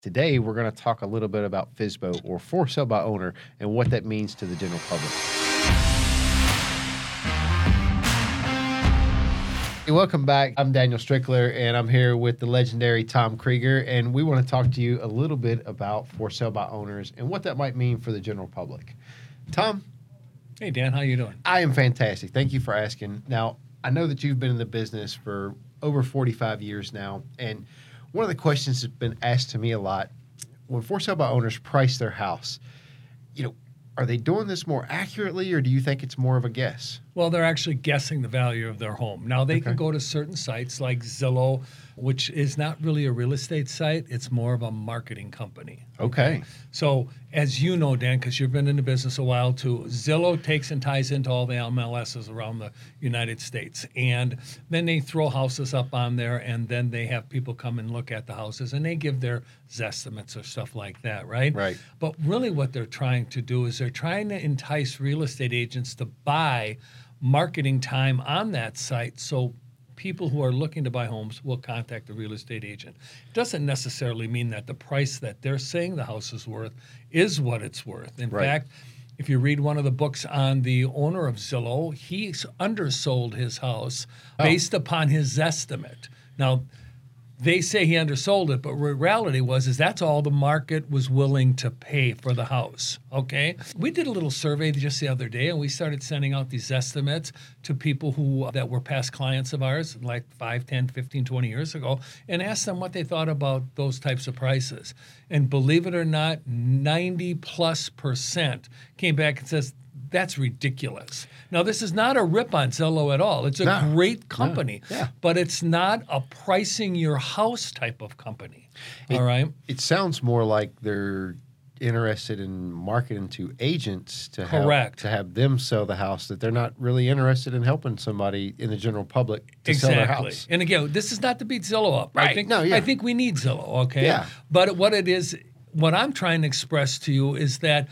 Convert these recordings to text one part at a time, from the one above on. Today, we're going to talk a little bit about FSBO, or for sale by owner, and what that means to the general public. Hey, welcome back. I'm Daniel Strickler, and I'm here with the legendary Tom Krieger, and we want to talk to you a little bit about for sale by owners and what that might mean for the general public. Tom? Hey, Dan. How you doing? I am fantastic. Thank you for asking. Now, I know that you've been in the business for over 45 years now, and one of the questions that's been asked to me a lot, when for sale by owners price their house, are they doing this more accurately, or do you think it's more of a guess? Well, they're actually guessing the value of their home. Now, they can go to certain sites like Zillow, which is not really a real estate site. It's more of a marketing company. Okay. So, as you know, Dan, because you've been in the business a while too, Zillow takes and ties into all the MLSs around the United States. And then they throw houses up on there, and then they have people come and look at the houses, and they give their zestimates or stuff like that, right? Right. But really what they're trying to do is they're trying to entice real estate agents to buy marketing time on that site, so people who are looking to buy homes will contact the real estate agent. It doesn't necessarily mean that the price that they're saying the house is worth is what it's worth. In fact, if you read one of the books on the owner of Zillow, he undersold his house based upon his estimate. Now, they say he undersold it, but reality was that's all the market was willing to pay for the house, okay? We did a little survey just the other day, and we started sending out these estimates to people that were past clients of ours, like 5, 10, 15, 20 years ago, and asked them what they thought about those types of prices. And believe it or not, 90+% came back and says, that's ridiculous. Now, this is not a rip on Zillow at all. It's a great company, but it's not a pricing your house type of company. All right? It sounds more like they're interested in marketing to agents to have them sell the house, that they're not really interested in helping somebody in the general public to sell their house. And again, this is not to beat Zillow up. Right. I think we need Zillow, okay? Yeah. But what I'm trying to express to you is that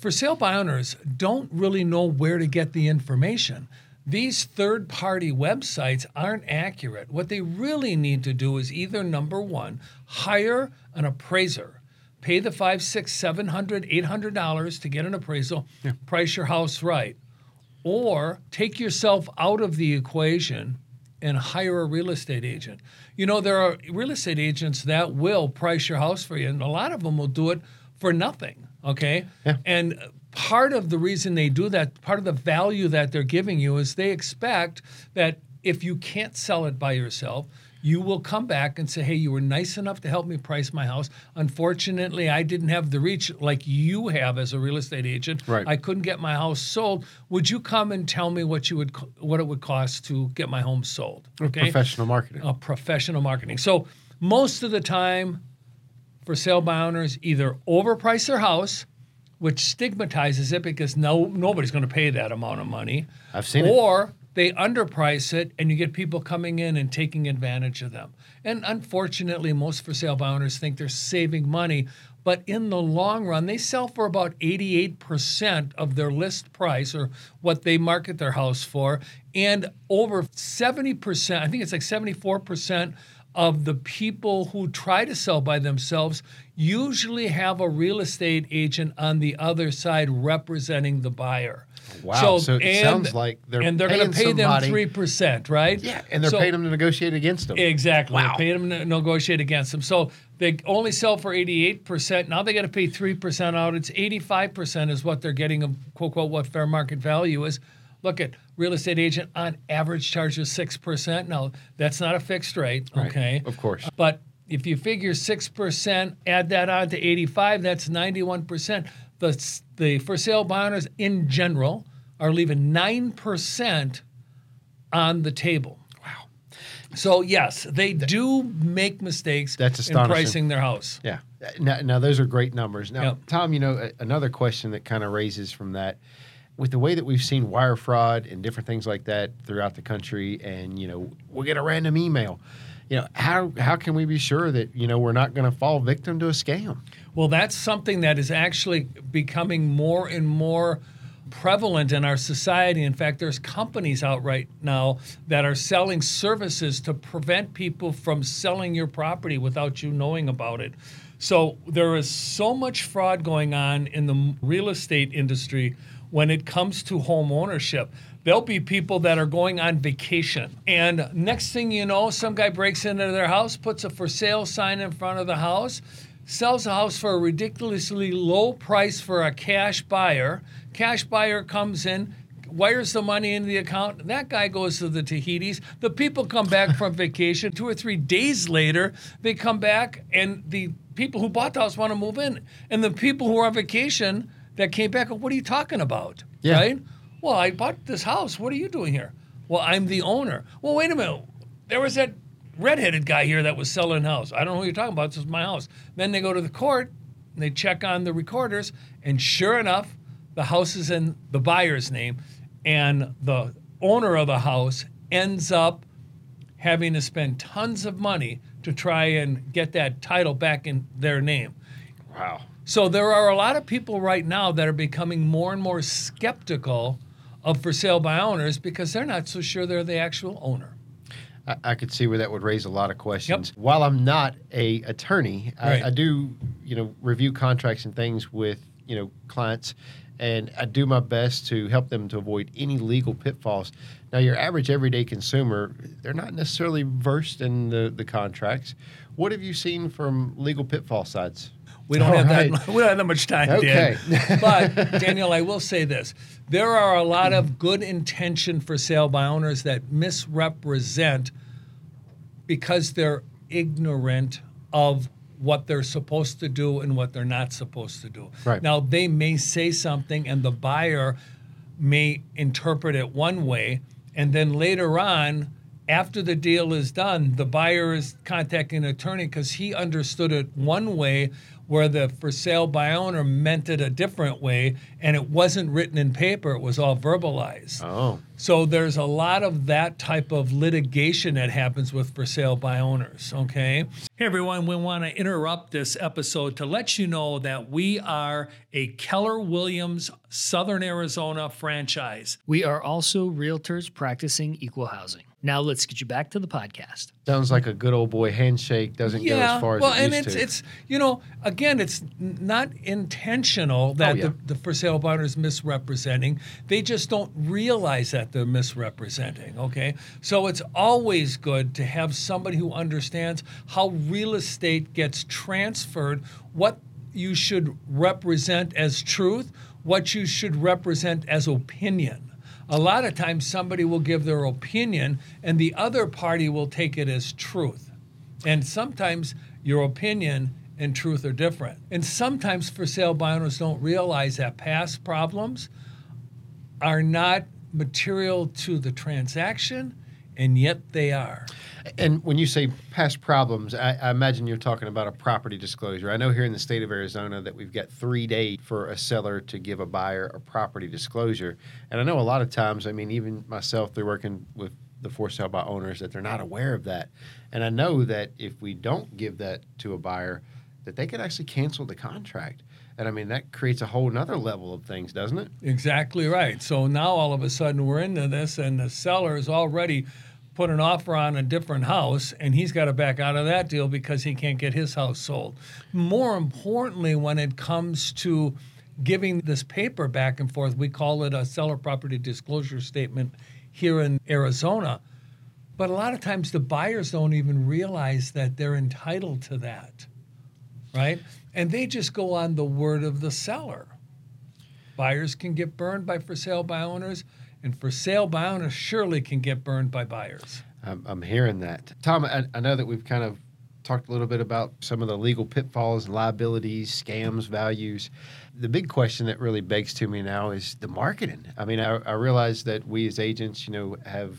for sale by owners don't really know where to get the information. These third-party websites aren't accurate. What they really need to do is either, number one, hire an appraiser, pay the $500, $600, $700, $800 to get an appraisal, price your house right, or take yourself out of the equation and hire a real estate agent. There are real estate agents that will price your house for you, and a lot of them will do it for nothing. Okay? Yeah. And part of the reason they do that, part of the value that they're giving you is they expect that if you can't sell it by yourself, you will come back and say, hey, you were nice enough to help me price my house. Unfortunately, I didn't have the reach like you have as a real estate agent. Right. I couldn't get my house sold. Would you come and tell me what it would cost to get my home sold? Okay? Professional marketing. Professional marketing. So most of the time, for sale by owners either overprice their house, which stigmatizes it because nobody's going to pay that amount of money. I've seen it. Or they underprice it, and you get people coming in and taking advantage of them. And unfortunately, most for sale by owners think they're saving money, but in the long run, they sell for about 88% of their list price or what they market their house for, and over 70%, I think it's like 74%, of the people who try to sell by themselves usually have a real estate agent on the other side representing the buyer. Wow. So it sounds like they're going to pay somebody, them 3%, right? Yeah, and they're paying them to negotiate against them. Exactly. Wow. They're paying them to negotiate against them. So they only sell for 88%. Now they got to pay 3% out. It's 85% is what they're getting of, quote, quote, what fair market value is. Look at real estate agent on average charges 6%. Now, that's not a fixed rate, okay? Right, of course. But if you figure 6%, add that on to 85, that's 91%. The for sale by owners in general are leaving 9% on the table. Wow. So, yes, they do make mistakes in pricing their house. Yeah. Now, those are great numbers. Now, Tom, another question that kind of raises from that, with the way that we've seen wire fraud and different things like that throughout the country, and we'll get a random email, how can we be sure that we're not going to fall victim to a scam? Well, that's something that is actually becoming more and more prevalent in our society. In fact, there's companies out right now that are selling services to prevent people from selling your property without you knowing about it. So there is so much fraud going on in the real estate industry when it comes to home ownership. There'll be people that are going on vacation, and next thing you know, some guy breaks into their house, puts a for sale sign in front of the house, sells the house for a ridiculously low price for a cash buyer. Cash buyer comes in, wires the money into the account. That guy goes to the Tahitis. The people come back from vacation. 2 or 3 days later, they come back, and the people who bought the house want to move in. And the people who are on vacation that came back, what are you talking about? Yeah. Right? Well, I bought this house. What are you doing here? Well, I'm the owner. Well, wait a minute. There was that redheaded guy here that was selling house. I don't know who you're talking about. This is my house. Then they go to the court, and they check on the recorders, and sure enough, the house is in the buyer's name, and the owner of the house ends up having to spend tons of money to try and get that title back in their name. Wow. So there are a lot of people right now that are becoming more and more skeptical of for sale by owners because they're not so sure they're the actual owner. I could see where that would raise a lot of questions. Yep. While I'm not an attorney, right. I do, review contracts and things with, clients, and I do my best to help them to avoid any legal pitfalls. Now, your average everyday consumer, they're not necessarily versed in the contracts. What have you seen from legal pitfall sides? We don't have that much time, okay. Dan. But, Daniel, I will say this. There are a lot of good intention for sale by owners that misrepresent because they're ignorant of what they're supposed to do and what they're not supposed to do. Right. Now, they may say something, and the buyer may interpret it one way, and then later on, after the deal is done, the buyer is contacting an attorney because he understood it one way where the for sale by owner meant it a different way, and it wasn't written in paper. It was all verbalized. Oh. So there's a lot of that type of litigation that happens with for sale by owners, okay? Hey, everyone, we want to interrupt this episode to let you know that we are a Keller Williams Southern Arizona franchise. We are also realtors practicing equal housing. Now let's get you back to the podcast. Sounds like a good old boy handshake doesn't go as far as it used to. Yeah, it's again, it's not intentional that the for sale by owners misrepresenting. They just don't realize that they're misrepresenting, okay? So it's always good to have somebody who understands how real estate gets transferred, what you should represent as truth, what you should represent as opinion. A lot of times somebody will give their opinion and the other party will take it as truth. And sometimes your opinion and truth are different. And sometimes for sale by owners don't realize that past problems are not material to the transaction, and yet they are. And when you say past problems, I imagine you're talking about a property disclosure. I know here in the state of Arizona that we've got 3 days for a seller to give a buyer a property disclosure. And I know a lot of times, even myself, they're working with the for sale by owners that they're not aware of that. And I know that if we don't give that to a buyer, that they could actually cancel the contract. And that creates a whole nother level of things, doesn't it? Exactly right. So now all of a sudden we're into this, and the seller is already put an offer on a different house, and he's got to back out of that deal because he can't get his house sold. More importantly, when it comes to giving this paper back and forth, we call it a seller property disclosure statement here in Arizona. But a lot of times the buyers don't even realize that they're entitled to that, right? And they just go on the word of the seller. Buyers can get burned by for sale by owners, and for sale by owners surely can get burned by buyers. I'm hearing that. Tom, I know that we've kind of talked a little bit about some of the legal pitfalls, liabilities, scams, values. The big question that really begs to me now is the marketing. I realize that we as agents, have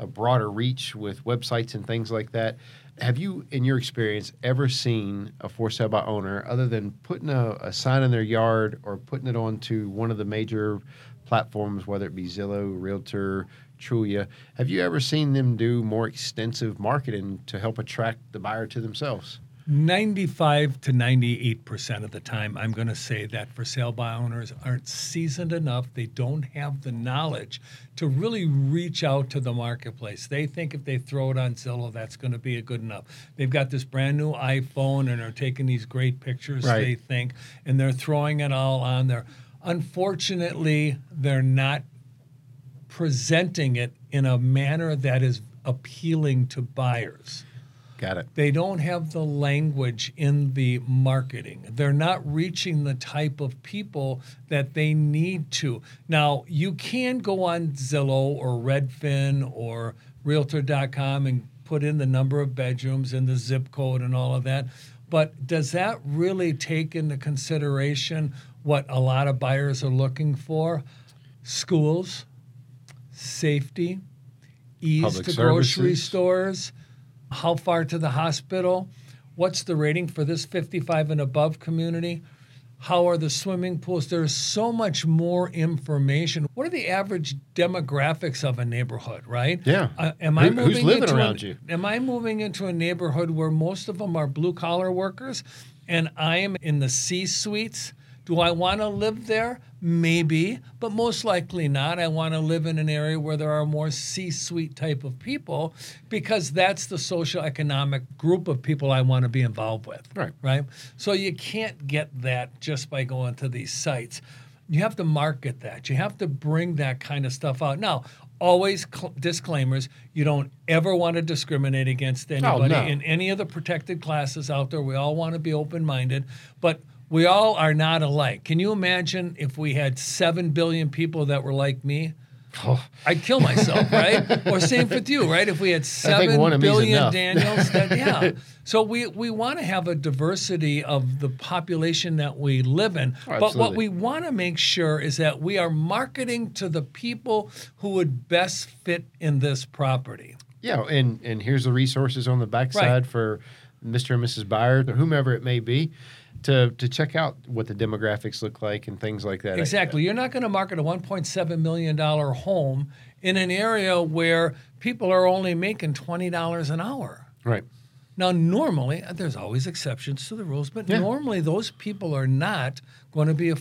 a broader reach with websites and things like that. Have you, in your experience, ever seen a for sale by owner, other than putting a sign in their yard or putting it onto one of the major platforms, whether it be Zillow, Realtor, Trulia, have you ever seen them do more extensive marketing to help attract the buyer to themselves? 95 to 98% of the time, I'm going to say that for sale by owners aren't seasoned enough. They don't have the knowledge to really reach out to the marketplace. They think if they throw it on Zillow, that's going to be good enough. They've got this brand new iPhone and are taking these great pictures, right, they think, and they're throwing it all on there. Unfortunately, they're not presenting it in a manner that is appealing to buyers. Got it. They don't have the language in the marketing. They're not reaching the type of people that they need to. Now, you can go on Zillow or Redfin or Realtor.com and put in the number of bedrooms and the zip code and all of that, but does that really take into consideration what a lot of buyers are looking for? Schools, safety, ease Public to services. Grocery stores, how far to the hospital? What's the rating for this 55 and above community? How are the swimming pools? There's so much more information. What are the average demographics of a neighborhood, right? Yeah. Who's living around you? Am I moving into a neighborhood where most of them are blue-collar workers and I am in the C-suites? Do I want to live there? Maybe, but most likely not. I want to live in an area where there are more C-suite type of people because that's the socioeconomic group of people I want to be involved with. Right. Right? So you can't get that just by going to these sites. You have to market that. You have to bring that kind of stuff out. Now, always disclaimers. You don't ever want to discriminate against anybody in any of the protected classes out there. We all want to be open-minded, but we all are not alike. Can you imagine if we had 7 billion people that were like me? Oh. I'd kill myself, right? Or same with you, right? If we had 7 billion Daniels, yeah. So we want to have a diversity of the population that we live in. Oh, but what we want to make sure is that we are marketing to the people who would best fit in this property. Yeah, and here's the resources on the backside for Mr. and Mrs. Buyer, or whomever it may be, to check out what the demographics look like and things like that. Exactly. You're not going to market a $1.7 million home in an area where people are only making $20 an hour. Right. Now, normally, there's always exceptions to the rules, but normally those people are not going to be able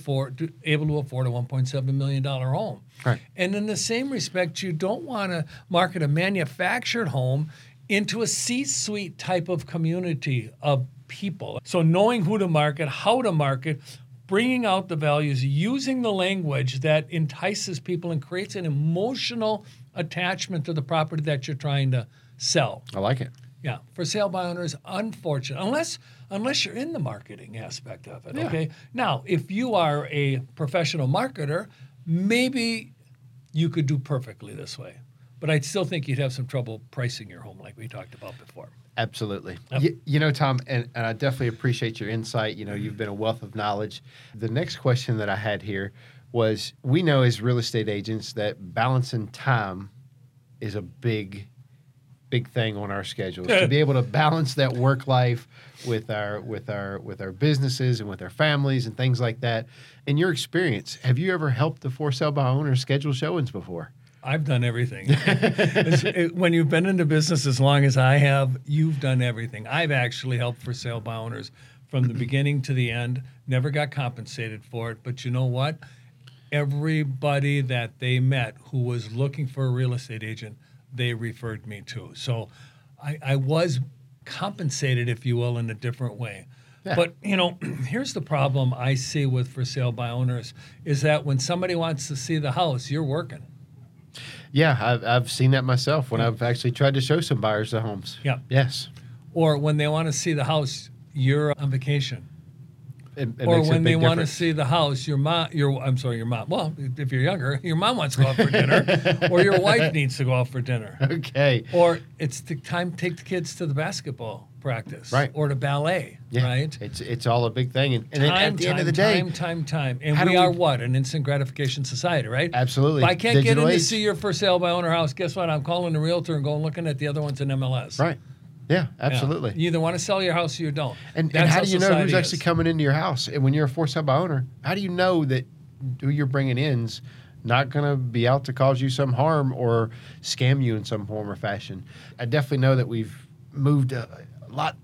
to afford a $1.7 million home. Right. And in the same respect, you don't want to market a manufactured home into a C-suite type of community of people. So knowing who to market, how to market, bringing out the values, using the language that entices people and creates an emotional attachment to the property that you're trying to sell. I like it. Yeah. For sale by owners, unfortunate. Unless you're in the marketing aspect of it, okay? Now, if you are a professional marketer, maybe you could do perfectly this way. But I still think you'd have some trouble pricing your home like we talked about before. Absolutely. Yep. You know, Tom, and I definitely appreciate your insight. You know, you've been a wealth of knowledge. The next question that I had here was, we know as real estate agents that balancing time is a big thing on our schedules. To be able to balance that work life with our businesses and with our families and things like that. In your experience, have you ever helped the for sale by owner schedule showings before? I've done everything. When you've been in the business as long as I have, you've done everything. I've actually helped for sale by owners from the beginning to the end, never got compensated for it. But you know what? Everybody that they met who was looking for a real estate agent, they referred me to. So I was compensated, if you will, in a different way. Yeah. But, you know, here's the problem I see with for sale by owners is that when somebody wants to see the house, you're working. Yeah, I've seen that myself when I've actually tried to show some buyers the homes. Yeah. Yes. Or when they want to see the house, you're on vacation. It or when they want to see the house, your mom. Well, if you're younger, your mom wants to go out for dinner, or your wife needs to go out for dinner. Okay. Or it's the time to take the kids to the basketball practice, right? Or to ballet, right? It's all a big thing, and time, at the end of the day, time, and we are what an instant gratification society, right? Absolutely. If I can't get in to see your for sale by owner house, guess what? I'm calling the realtor and going looking at the other ones in MLS, right? Yeah, absolutely. Yeah. You either want to sell your house or you don't. And how do you know who's actually coming into your house? And when you're a for sale by owner, how do you know that who you're bringing in's not going to be out to cause you some harm or scam you in some form or fashion? I definitely know that we've moved a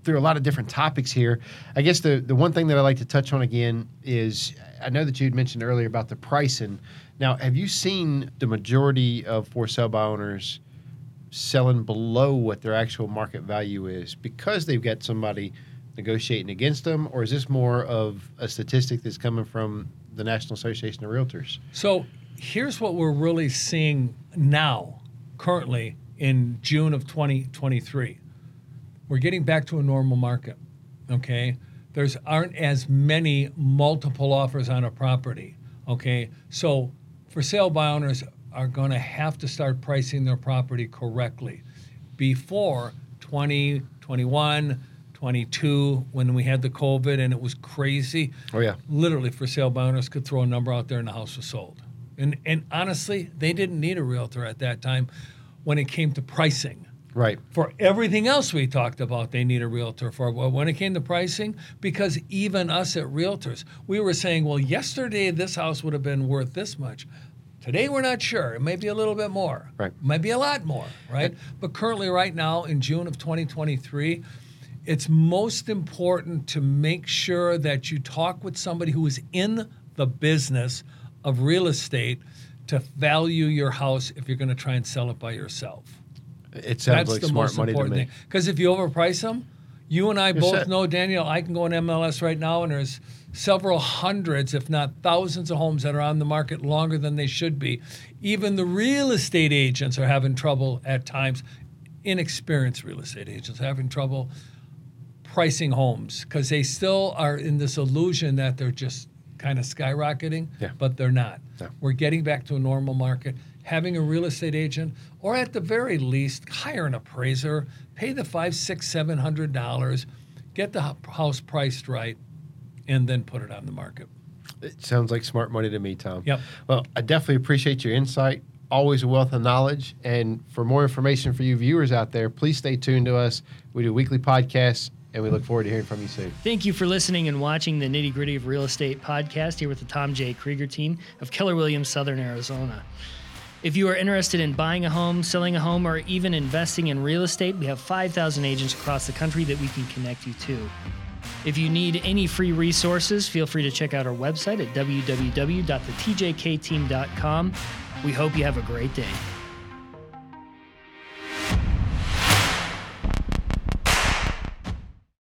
through a lot of different topics here. I guess the one thing that I'd like to touch on again is, I know that you had mentioned earlier about the pricing. Now, have you seen the majority of for sale by owners selling below what their actual market value is because they've got somebody negotiating against them, or is this more of a statistic that's coming from the National Association of Realtors? So here's what we're really seeing now, currently in June of 2023. We're getting back to a normal market, okay? There's aren't as many multiple offers on a property, okay? So for sale by owners are going to have to start pricing their property correctly. Before 2021, 22, when we had the COVID and it was crazy, oh yeah, literally for sale by owners could throw a number out there and the house was sold. And honestly, they didn't need a realtor at that time when it came to pricing. Right. For everything else we talked about, they need a realtor for. Well, when it came to pricing, because even us at Realtors, we were saying, well, yesterday this house would have been worth this much. Today we're not sure. It may be a little bit more. Right. It might be a lot more. Right. But currently right now in June of 2023, it's most important to make sure that you talk with somebody who is in the business of real estate to value your house if you're going to try and sell it by yourself. It sounds like smart money to me. Because if you overprice them, you and I both know, Daniel, I can go on MLS right now and there's several hundreds, if not thousands of homes that are on the market longer than they should be. Even the real estate agents are having trouble at times. Inexperienced real estate agents are having trouble pricing homes because they still are in this illusion that they're just kind of skyrocketing, yeah, but they're not. Yeah. We're getting back to a normal market. Having a real estate agent, or at the very least, hire an appraiser, pay the $500, $600, $700, get the house priced right, and then put it on the market. It sounds like smart money to me, Tom. Yep. Well, I definitely appreciate your insight. Always a wealth of knowledge. And for more information for you viewers out there, please stay tuned to us. We do weekly podcasts, and we look forward to hearing from you soon. Thank you for listening and watching the Nitty Gritty of Real Estate podcast here with the Tom J. Krieger team of Keller Williams, Southern Arizona. If you are interested in buying a home, selling a home, or even investing in real estate, we have 5,000 agents across the country that we can connect you to. If you need any free resources, feel free to check out our website at www.thetjkteam.com. We hope you have a great day.